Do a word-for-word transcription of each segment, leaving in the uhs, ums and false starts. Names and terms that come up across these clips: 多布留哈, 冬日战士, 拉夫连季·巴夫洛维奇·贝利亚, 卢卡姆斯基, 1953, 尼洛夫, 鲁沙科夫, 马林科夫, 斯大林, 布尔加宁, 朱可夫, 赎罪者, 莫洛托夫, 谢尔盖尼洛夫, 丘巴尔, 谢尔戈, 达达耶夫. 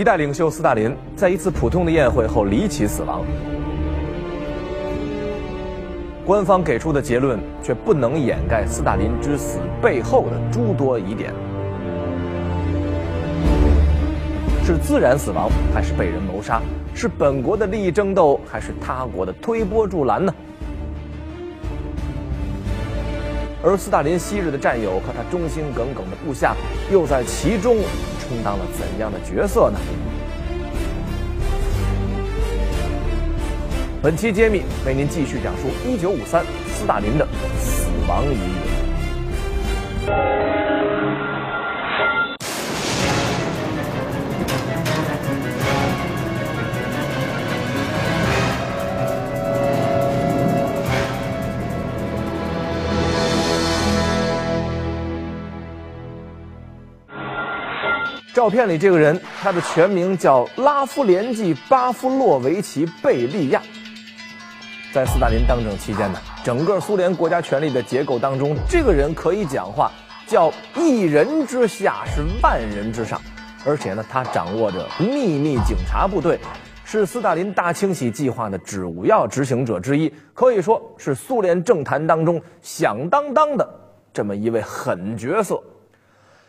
一代领袖斯大林在一次普通的宴会后离奇死亡，官方给出的结论却不能掩盖斯大林之死背后的诸多疑点：是自然死亡还是被人谋杀？是本国的利益争斗还是他国的推波助澜呢？而斯大林昔日的战友和他忠心耿耿的部下，又在其中充当了怎样的角色呢？本期揭秘为您继续讲述一九五三斯大林的死亡疑云。照片里这个人，他的全名叫拉夫连季·巴夫洛维奇·贝利亚。在斯大林当政期间呢，整个苏联国家权力的结构当中，这个人可以讲话叫一人之下是万人之上，而且呢，他掌握着秘密警察部队，是斯大林大清洗计划的主要执行者之一，可以说是苏联政坛当中响当当的这么一位狠角色。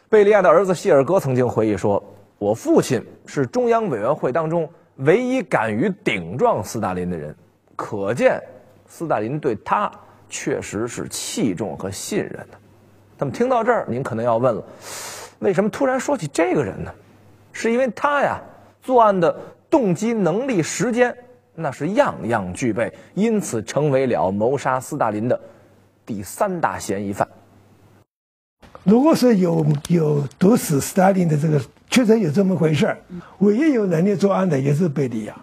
贝利亚的儿子谢尔戈曾经回忆说，我父亲是中央委员会当中唯一敢于顶撞斯大林的人，可见斯大林对他确实是器重和信任的。那么听到这儿，您可能要问了，为什么突然说起这个人呢？是因为他呀，作案的动机、能力、时间，那是样样具备，因此成为了谋杀斯大林的第三大嫌疑犯。如果说有有毒死斯大林的这个，确实有这么回事儿。唯一有能力作案的也是贝利亚。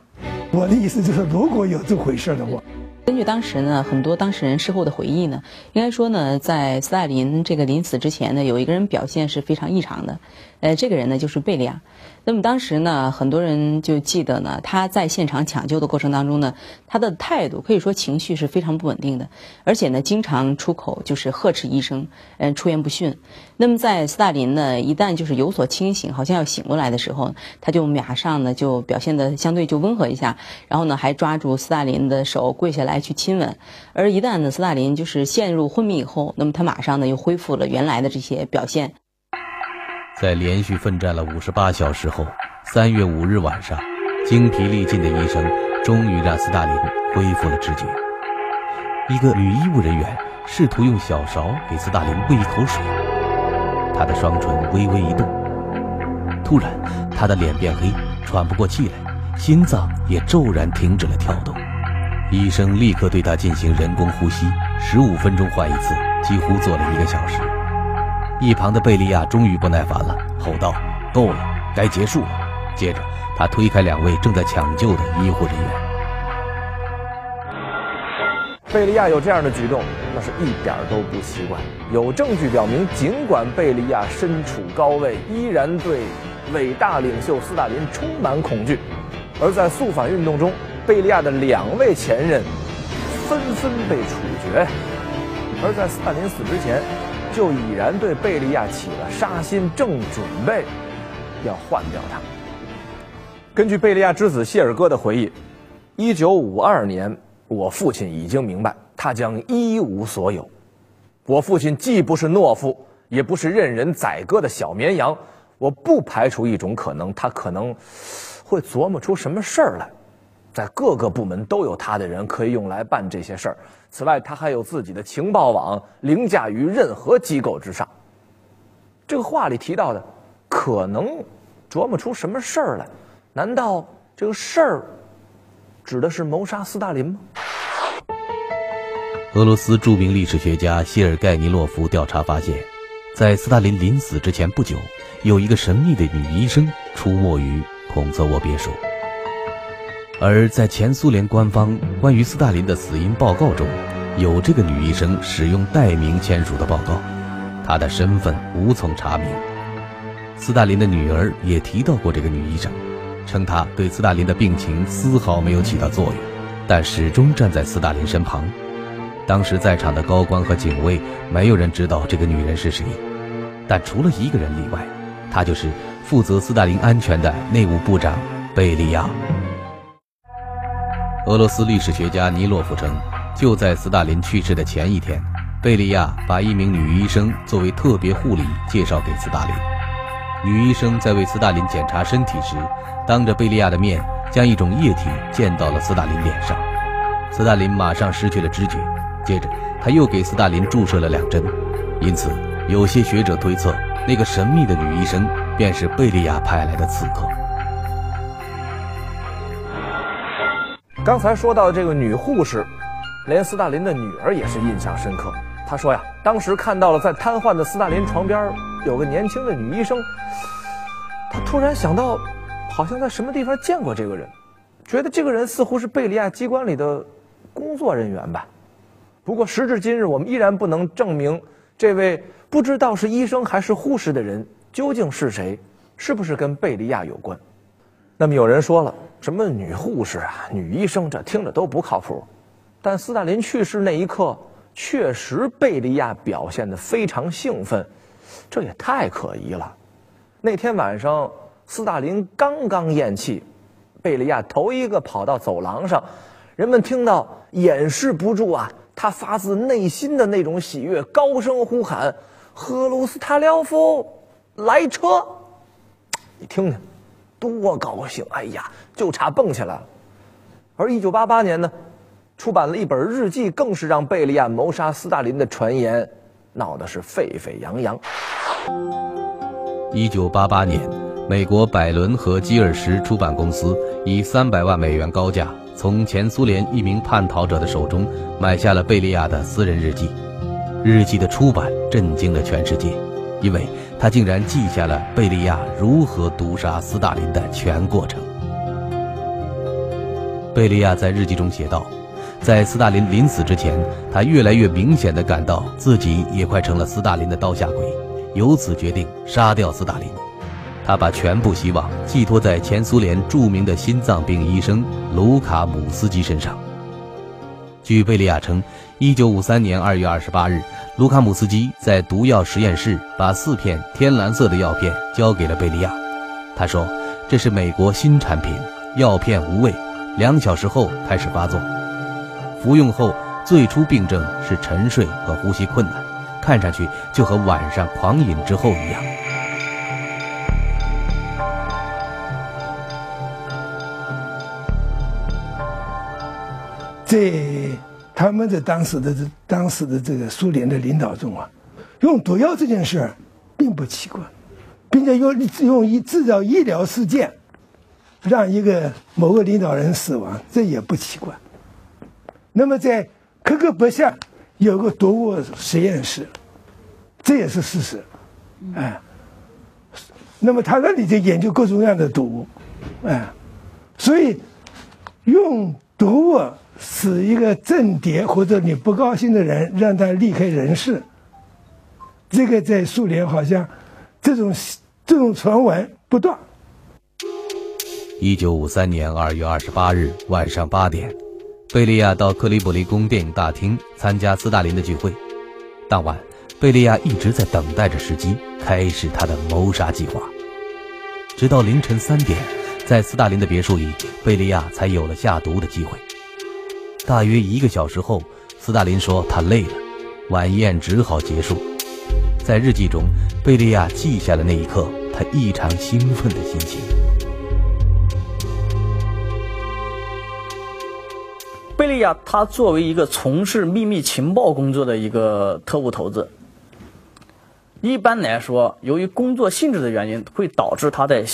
我的意思就是，如果有这回事的话，根据当时呢很多当事人事后的回忆呢，应该说呢，在斯大林这个临死之前呢，有一个人表现是非常异常的，呃，这个人呢就是贝利亚。那么当时呢，很多人就记得呢，他在现场抢救的过程当中呢，他的态度可以说情绪是非常不稳定的，而且呢，经常出口就是呵斥医生，嗯、呃，出言不逊。那么在斯大林呢，一旦就是有所清醒，好像要醒过来的时候，他就马上呢就表现得相对就温和一下，然后呢还抓住斯大林的手跪下来去亲吻。而一旦呢斯大林就是陷入昏迷以后，那么他马上呢又恢复了原来的这些表现。在连续奋战了五十八小时后，三月五日晚上，精疲力尽的医生终于让斯大林恢复了知觉。一个女医务人员试图用小勺给斯大林喂一口水，他的双唇微微一动。突然，他的脸变黑，喘不过气来，心脏也骤然停止了跳动。医生立刻对他进行人工呼吸，十五分钟换一次，几乎做了一个小时。一旁的贝利亚终于不耐烦了，吼道：“够了，该结束了！”接着，他推开两位正在抢救的医护人员。贝利亚有这样的举动，那是一点都不奇怪。有证据表明，尽管贝利亚身处高位，依然对伟大领袖斯大林充满恐惧。而在肃反运动中，贝利亚的两位前任纷纷被处决。而在斯大林死之前，就已然对贝利亚起了杀心，正准备要换掉他。根据贝利亚之子谢尔戈的回忆，一九五二年，我父亲已经明白，他将一无所有。我父亲既不是懦夫，也不是任人宰割的小绵羊。我不排除一种可能，他可能会琢磨出什么事儿来。在各个部门都有他的人可以用来办这些事儿。此外，他还有自己的情报网，凌驾于任何机构之上。这个话里提到的，可能琢磨出什么事儿来？难道这个事儿指的是谋杀斯大林吗？俄罗斯著名历史学家谢尔盖尼洛夫调查发现，在斯大林临死之前不久，有一个神秘的女医生出没于孔泽沃别墅。而在前苏联官方关于斯大林的死因报告中，有这个女医生使用代名签署的报告，她的身份无从查明。斯大林的女儿也提到过这个女医生，称她对斯大林的病情丝毫没有起到作用，但始终站在斯大林身旁。当时在场的高官和警卫，没有人知道这个女人是谁，但除了一个人例外，她就是负责斯大林安全的内务部长贝利亚。俄罗斯历史学家尼洛夫称，就在斯大林去世的前一天，贝利亚把一名女医生作为特别护理介绍给斯大林。女医生在为斯大林检查身体时，当着贝利亚的面将一种液体溅到了斯大林脸上，斯大林马上失去了知觉。接着他又给斯大林注射了两针，因此有些学者推测，那个神秘的女医生便是贝利亚派来的刺客。刚才说到这个女护士，连斯大林的女儿也是印象深刻。她说呀，当时看到了在瘫痪的斯大林床边有个年轻的女医生，她突然想到好像在什么地方见过这个人，觉得这个人似乎是贝利亚机关里的工作人员吧。不过时至今日，我们依然不能证明这位不知道是医生还是护士的人究竟是谁，是不是跟贝利亚有关。那么有人说了，什么女护士啊、女医生，这听着都不靠谱。但斯大林去世那一刻，确实贝利亚表现得非常兴奋，这也太可疑了。那天晚上斯大林刚刚咽气，贝利亚头一个跑到走廊上，人们听到掩饰不住啊，他发自内心的那种喜悦，高声呼喊：赫鲁斯塔廖夫，来车！你听听多高兴，哎呀，就差蹦起来了。而一九八八年呢，出版了一本日记，更是让贝利亚谋杀斯大林的传言闹得是沸沸扬扬。一九八八年，美国百伦和基尔什出版公司以三百万美元高价，从前苏联一名叛逃者的手中买下了贝利亚的私人日记。日记的出版震惊了全世界，因为他竟然记下了贝利亚如何毒杀斯大林的全过程。贝利亚在日记中写道，在斯大林临死之前，他越来越明显地感到自己也快成了斯大林的刀下鬼，由此决定杀掉斯大林。他把全部希望寄托在前苏联著名的心脏病医生卢卡姆斯基身上。据贝利亚称，一九五三年二月二十八日，卢卡姆斯基在毒药实验室把四片天蓝色的药片交给了贝利亚。他说，这是美国新产品，药片无味，两小时后开始发作。服用后，最初病症是沉睡和呼吸困难，看上去就和晚上狂饮之后一样。在他们的当时的当时的这个苏联的领导中啊，用毒药这件事儿并不奇怪，并且用用制造医疗事件让一个某个领导人死亡，这也不奇怪。那么在克格勃下有个毒物实验室，这也是事实，哎、嗯，那么他那里就研究各种各样的毒物，哎、嗯，所以用毒物使一个政敌或者你不高兴的人让他离开人世，这个在苏联好像这种这种传闻不断。一九五三年二月二十八日晚上八点。贝利亚到克里伯利宫电影大厅参加斯大林的聚会。当晚，贝利亚一直在等待着时机，开始他的谋杀计划。直到凌晨三点，在斯大林的别墅里，贝利亚才有了下毒的机会。大约一个小时后，斯大林说他累了，晚宴只好结束。在日记中，贝利亚记下了那一刻他异常兴奋的心情。贝利亚他作为一个从事秘密情报工作的一个特务头子，一般来说，由于工作性质的原因，会导致他在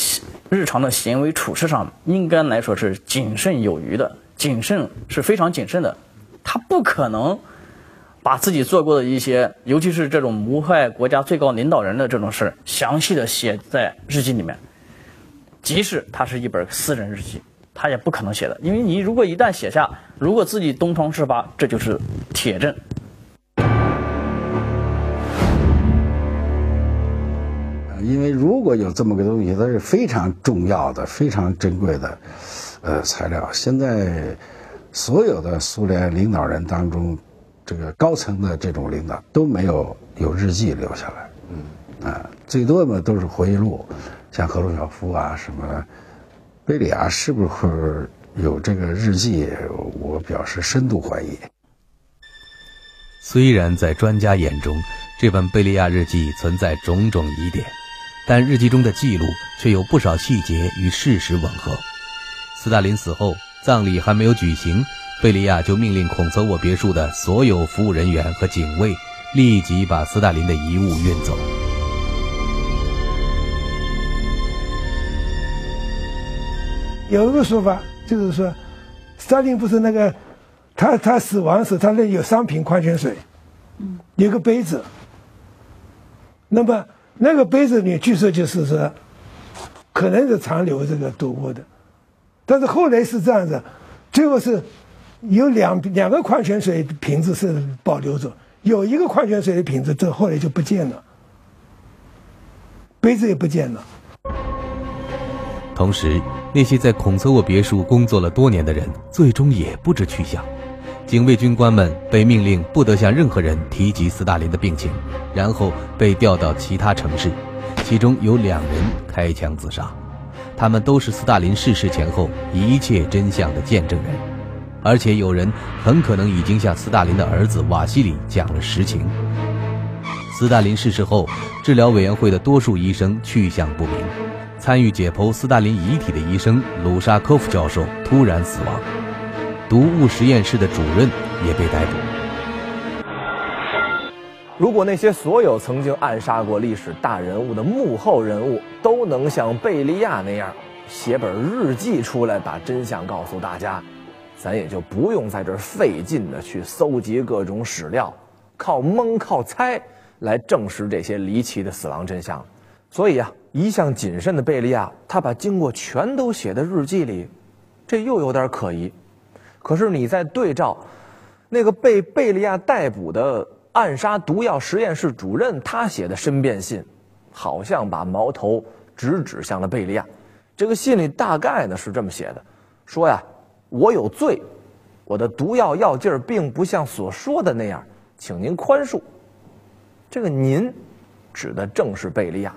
日常的行为处事上应该来说是谨慎有余的，谨慎是非常谨慎的。他不可能把自己做过的一些，尤其是这种谋害国家最高领导人的这种事详细的写在日记里面，即使他是一本私人日记，他也不可能写的，因为你如果一旦写下，如果自己东窗事发，这就是铁证。因为如果有这么个东西，它是非常重要的、非常珍贵的，呃，材料。现在所有的苏联领导人当中，这个高层的这种领导都没有有日记留下来，嗯，啊，最多嘛都是回忆录。像赫鲁晓夫啊、什么贝里啊，是不是有这个日记？我表示深度怀疑。虽然在专家眼中，这本贝利亚日记存在种种疑点，但日记中的记录却有不少细节与事实吻合。斯大林死后，葬礼还没有举行，贝利亚就命令孔策沃别墅的所有服务人员和警卫立即把斯大林的遗物运走。有一个说法就是说，斯大林不是那个他他死亡时他那有三瓶矿泉水，有个杯子，那么那个杯子里据说就是说可能是残留这个毒物的，但是后来是这样子，最后是有两两个矿泉水瓶子是保留着，有一个矿泉水的瓶子这后来就不见了，杯子也不见了。同时，那些在孔策沃别墅工作了多年的人最终也不知去向。警卫军官们被命令不得向任何人提及斯大林的病情，然后被调到其他城市，其中有两人开枪自杀。他们都是斯大林逝世前后一切真相的见证人，而且有人很可能已经向斯大林的儿子瓦西里讲了实情。斯大林逝世后，治疗委员会的多数医生去向不明，参与解剖斯大林遗体的医生鲁沙科夫教授突然死亡，毒物实验室的主任也被逮捕。如果那些所有曾经暗杀过历史大人物的幕后人物都能像贝利亚那样写本日记出来，把真相告诉大家，咱也就不用在这儿费劲的去搜集各种史料，靠蒙靠猜来证实这些离奇的死亡真相。所以啊，一向谨慎的贝利亚，他把经过全都写的日记里，这又有点可疑。可是你再对照那个被贝利亚逮捕的暗杀毒药实验室主任他写的申辩信，好像把矛头直指向了贝利亚。这个信里大概呢是这么写的，说呀，我有罪，我的毒药药劲儿并不像所说的那样，请您宽恕。这个您指的正是贝利亚。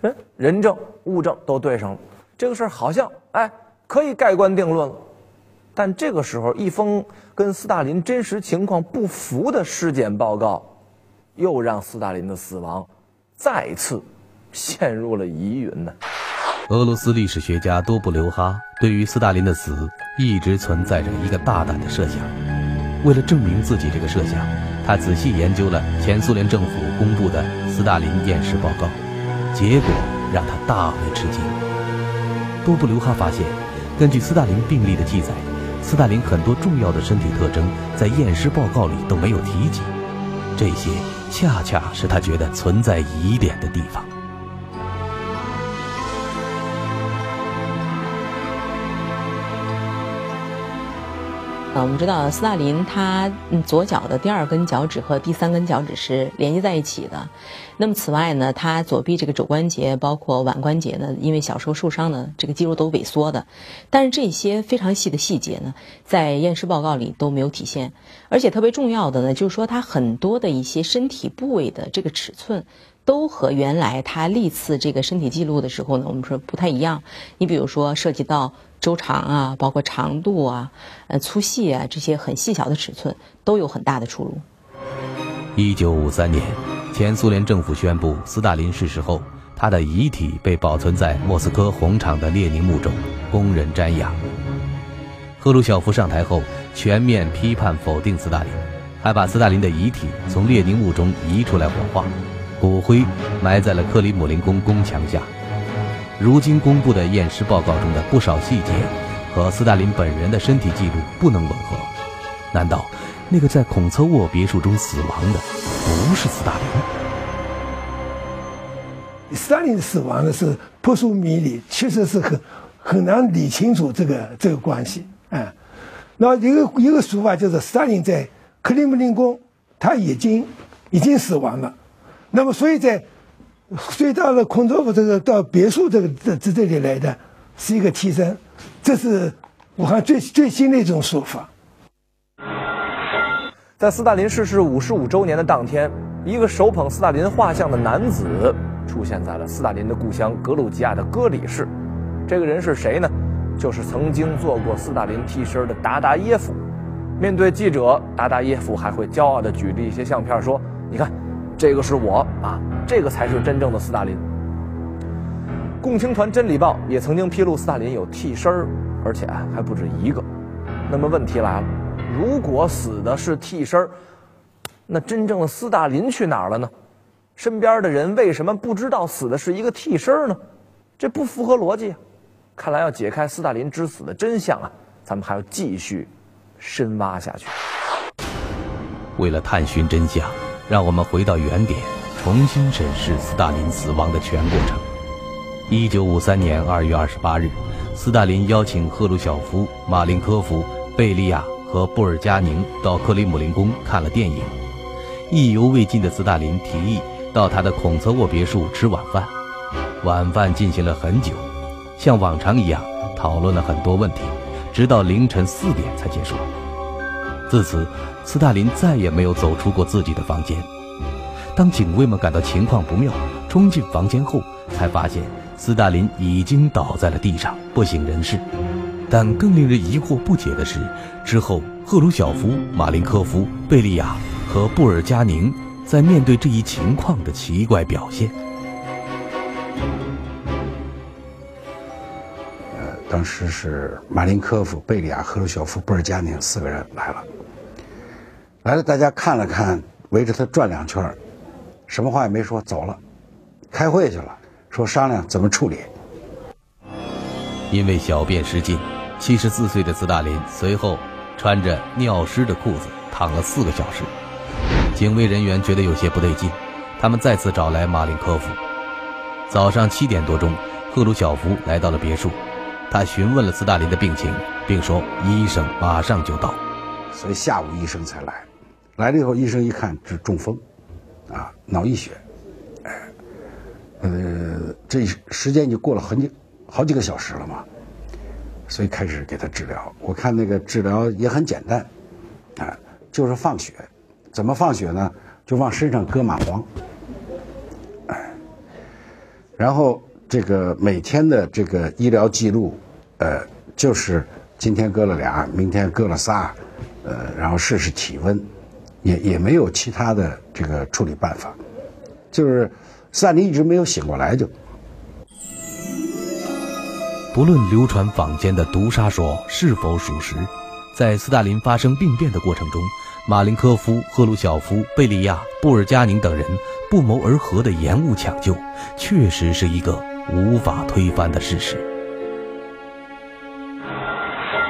人人证物证都对上了，这个事儿好像哎可以盖棺定论了。但这个时候，一封跟斯大林真实情况不符的尸检报告，又让斯大林的死亡再次陷入了疑云呢。俄罗斯历史学家多布留哈对于斯大林的死一直存在着一个大胆的设想。为了证明自己这个设想，他仔细研究了前苏联政府公布的斯大林验尸报告，结果让他大为吃惊。多布留哈发现，根据斯大林病历的记载，斯大林很多重要的身体特征在验尸报告里都没有提及，这些恰恰是他觉得存在疑点的地方。啊，我们知道斯大林他左脚的第二根脚趾和第三根脚趾是连接在一起的，那么此外呢，他左臂这个肘关节包括腕关节呢，因为小时候受伤呢，这个肌肉都萎缩的，但是这些非常细的细节呢，在验尸报告里都没有体现。而且特别重要的呢，就是说他很多的一些身体部位的这个尺寸都和原来他历次这个身体记录的时候呢，我们说不太一样。你比如说涉及到周长啊，包括长度啊、呃粗细啊，这些很细小的尺寸都有很大的出入。一九五三年，前苏联政府宣布斯大林逝世后，他的遗体被保存在莫斯科红场的列宁墓中，供人瞻仰。赫鲁晓夫上台后，全面批判否定斯大林，还把斯大林的遗体从列宁墓中移出来火化。骨灰埋在了克里姆林宫宫墙下。如今公布的验尸报告中的不少细节和斯大林本人的身体记录不能吻合，难道那个在孔策沃别墅中死亡的不是斯大林？斯大林死亡的是扑朔迷离，其实是很很难理清楚这个这个关系啊。那一个一个说法就是斯大林在克里姆林宫他已经已经死亡了。那么所以在所以到了孔策沃这个到别墅这个这这这里来的是一个替身，这是我看最最新的一种说法。在斯大林逝世五十五周年的当天，一个手捧斯大林画像的男子出现在了斯大林的故乡格鲁吉亚的戈里市。这个人是谁呢？就是曾经做过斯大林替身的达达耶夫。面对记者，达达耶夫还会骄傲地举着一些相片说：“你看，这个是我啊，这个才是真正的斯大林。”共青团《真理报》也曾经披露斯大林有替身，而且还不止一个。那么问题来了，如果死的是替身，那真正的斯大林去哪儿了呢？身边的人为什么不知道死的是一个替身呢？这不符合逻辑啊。看来要解开斯大林之死的真相啊，咱们还要继续深挖下去。为了探寻真相，让我们回到原点，重新审视斯大林死亡的全过程。一九五三年二月二十八日，斯大林邀请赫鲁晓夫、马林科夫、贝利亚和布尔加宁到克里姆林宫看了电影。意犹未尽的斯大林提议到他的孔策沃别墅吃晚饭。晚饭进行了很久，像往常一样讨论了很多问题，直到凌晨四点才结束。自此，斯大林再也没有走出过自己的房间。当警卫们感到情况不妙，冲进房间后，才发现斯大林已经倒在了地上，不省人事。但更令人疑惑不解的是，之后赫鲁晓夫、马林科夫、贝利亚和布尔加宁在面对这一情况的奇怪表现。当时是马林科夫、贝利亚、赫鲁晓夫、布尔加宁四个人来了，来了大家看了看，围着他转两圈，什么话也没说，走了，开会去了，说商量怎么处理。因为小便失禁，七十四岁的斯大林随后穿着尿湿的裤子躺了四个小时。警卫人员觉得有些不对劲，他们再次找来马林科夫。早上七点多钟，赫鲁晓夫来到了别墅。他询问了斯大林的病情，并说医生马上就到，所以下午医生才来。来了以后，医生一看是中风，啊，脑溢血，哎，呃，这时间已经过了很久，好几个小时了嘛，所以开始给他治疗。我看那个治疗也很简单，啊，就是放血。怎么放血呢？就往身上搁蚂蟥，哎，然后。这个每天的这个医疗记录，呃，就是今天割了俩，明天割了仨，呃，然后试试体温，也也没有其他的这个处理办法，就是斯大林一直没有醒过来就。不论流传坊间的毒杀说是否属实，在斯大林发生病变的过程中，马林科夫、赫鲁晓夫、贝利亚、布尔加宁等人不谋而合的延误抢救，确实是一个无法推翻的事实。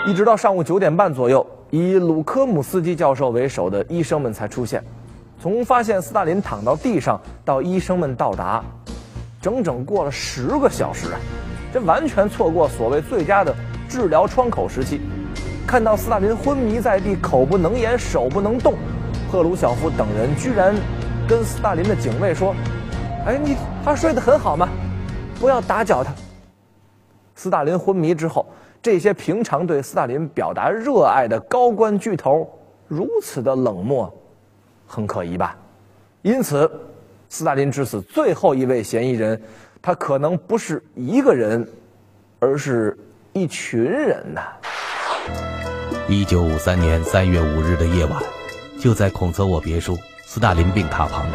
一直到上午九点半左右，以鲁科姆斯基教授为首的医生们才出现。从发现斯大林躺到地上到医生们到达，整整过了十个小时啊！这完全错过所谓最佳的治疗窗口时期。看到斯大林昏迷在地，口不能言，手不能动，赫鲁晓夫等人居然跟斯大林的警卫说：“哎，你他睡得很好嘛，不要打搅他。”斯大林昏迷之后，这些平常对斯大林表达热爱的高官巨头如此的冷漠，很可疑吧？因此，斯大林之死最后一位嫌疑人，他可能不是一个人，而是一群人呐、啊。一九五三年三月五日的夜晚，就在孔策沃别墅斯大林病榻旁，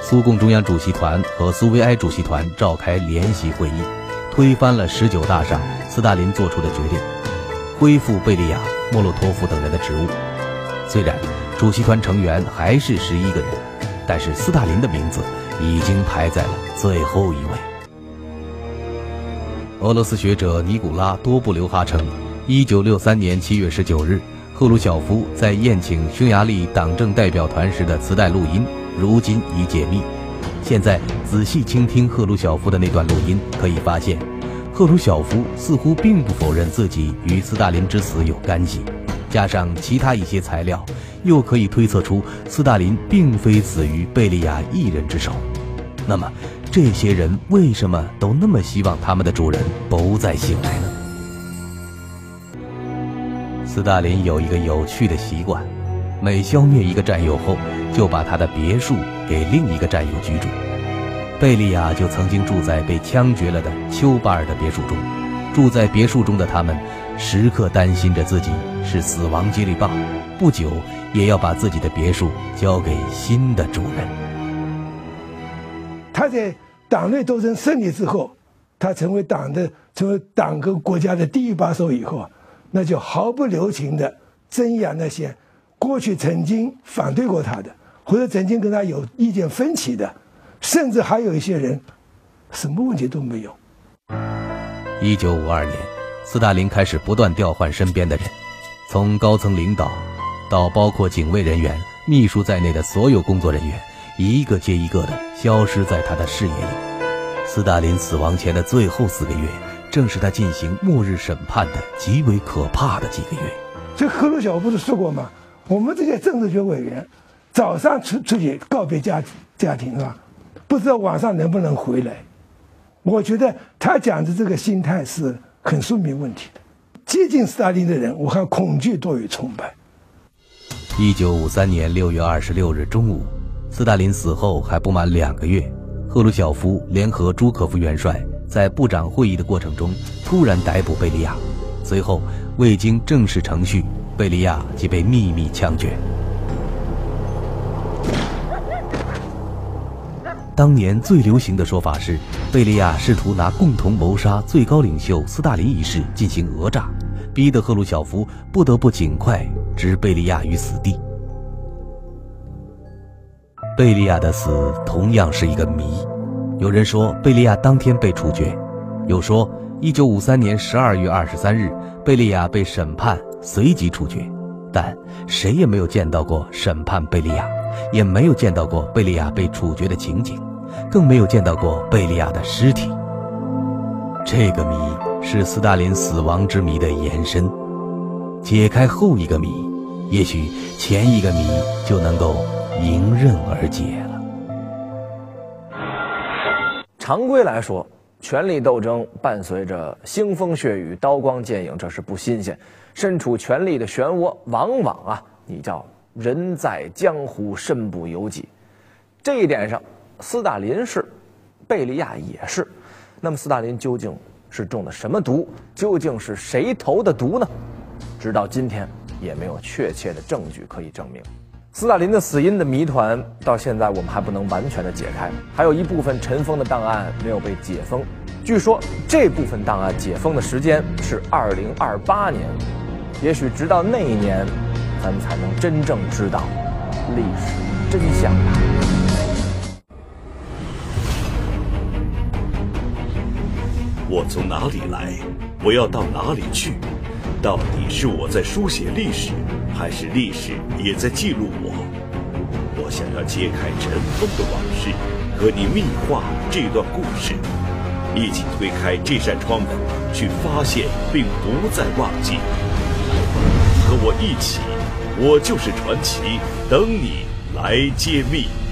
苏共中央主席团和苏维埃主席团召开联席会议，推翻了十九大上斯大林做出的决定，恢复贝利亚、莫洛托夫等人的职务。虽然主席团成员还是十一个人，但是斯大林的名字已经排在了最后一位。俄罗斯学者尼古拉·多布留哈称，一九六三年七月十九日，赫鲁晓夫在宴请匈牙利党政代表团时的磁带录音，如今已解密。现在仔细倾听赫鲁晓夫的那段录音，可以发现，赫鲁晓夫似乎并不否认自己与斯大林之死有干系，加上其他一些材料，又可以推测出斯大林并非死于贝利亚一人之手。那么，这些人为什么都那么希望他们的主人不再醒来呢？斯大林有一个有趣的习惯，每消灭一个战友后，就把他的别墅给另一个战友居住。贝利亚就曾经住在被枪决了的丘巴尔的别墅中。住在别墅中的他们，时刻担心着自己是死亡接力棒，不久也要把自己的别墅交给新的主人。他在党内斗争胜利之后，他成为党的成为党跟国家的第一把手以后，那就毫不留情地镇压那些过去曾经反对过他的，或者曾经跟他有意见分歧的，甚至还有一些人什么问题都没有。一九五二年，斯大林开始不断调换身边的人，从高层领导到包括警卫人员、秘书在内的所有工作人员，一个接一个的消失在他的视野里。斯大林死亡前的最后四个月，正是他进行末日审判的极为可怕的几个月。所以赫鲁晓夫不是说过吗？我们这些政治局委员，早上出出去告别家家庭啊，不知道晚上能不能回来。我觉得他讲的这个心态是很说明问题的。接近斯大林的人，我看恐惧多于崇拜。一九五三年六月二十六日中午，斯大林死后还不满两个月，赫鲁晓夫联合朱可夫元帅在部长会议的过程中突然逮捕贝利亚，随后未经正式程序，贝利亚即被秘密枪决。当年最流行的说法是，贝利亚试图拿共同谋杀最高领袖斯大林一事进行讹诈，逼得赫鲁晓夫不得不尽快置贝利亚于死地。贝利亚的死同样是一个谜，有人说贝利亚当天被处决，有说一九五三年十二月二十三日贝利亚被审判随即处决，但谁也没有见到过审判贝利亚，也没有见到过贝利亚被处决的情景，更没有见到过贝利亚的尸体。这个谜是斯大林死亡之谜的延伸，解开后一个谜，也许前一个谜就能够迎刃而解了。常规来说，权力斗争伴随着腥风血雨、刀光剑影，这是不新鲜。身处权力的漩涡，往往啊，你叫人在江湖身不由己。这一点上，斯大林是，贝利亚也是。那么，斯大林究竟是中了什么毒？究竟是谁投的毒呢？直到今天，也没有确切的证据可以证明。斯大林的死因的谜团到现在我们还不能完全的解开，还有一部分尘封的档案没有被解封。据说这部分档案解封的时间是二零二八年，也许直到那一年，咱们才能真正知道历史真相。我从哪里来，我要到哪里去？到底是我在书写历史，还是历史也在记录我？我想要揭开尘封的往事，和你密画这段故事，一起推开这扇窗户，去发现并不再忘记。和我一起，我就是传奇，等你来揭秘。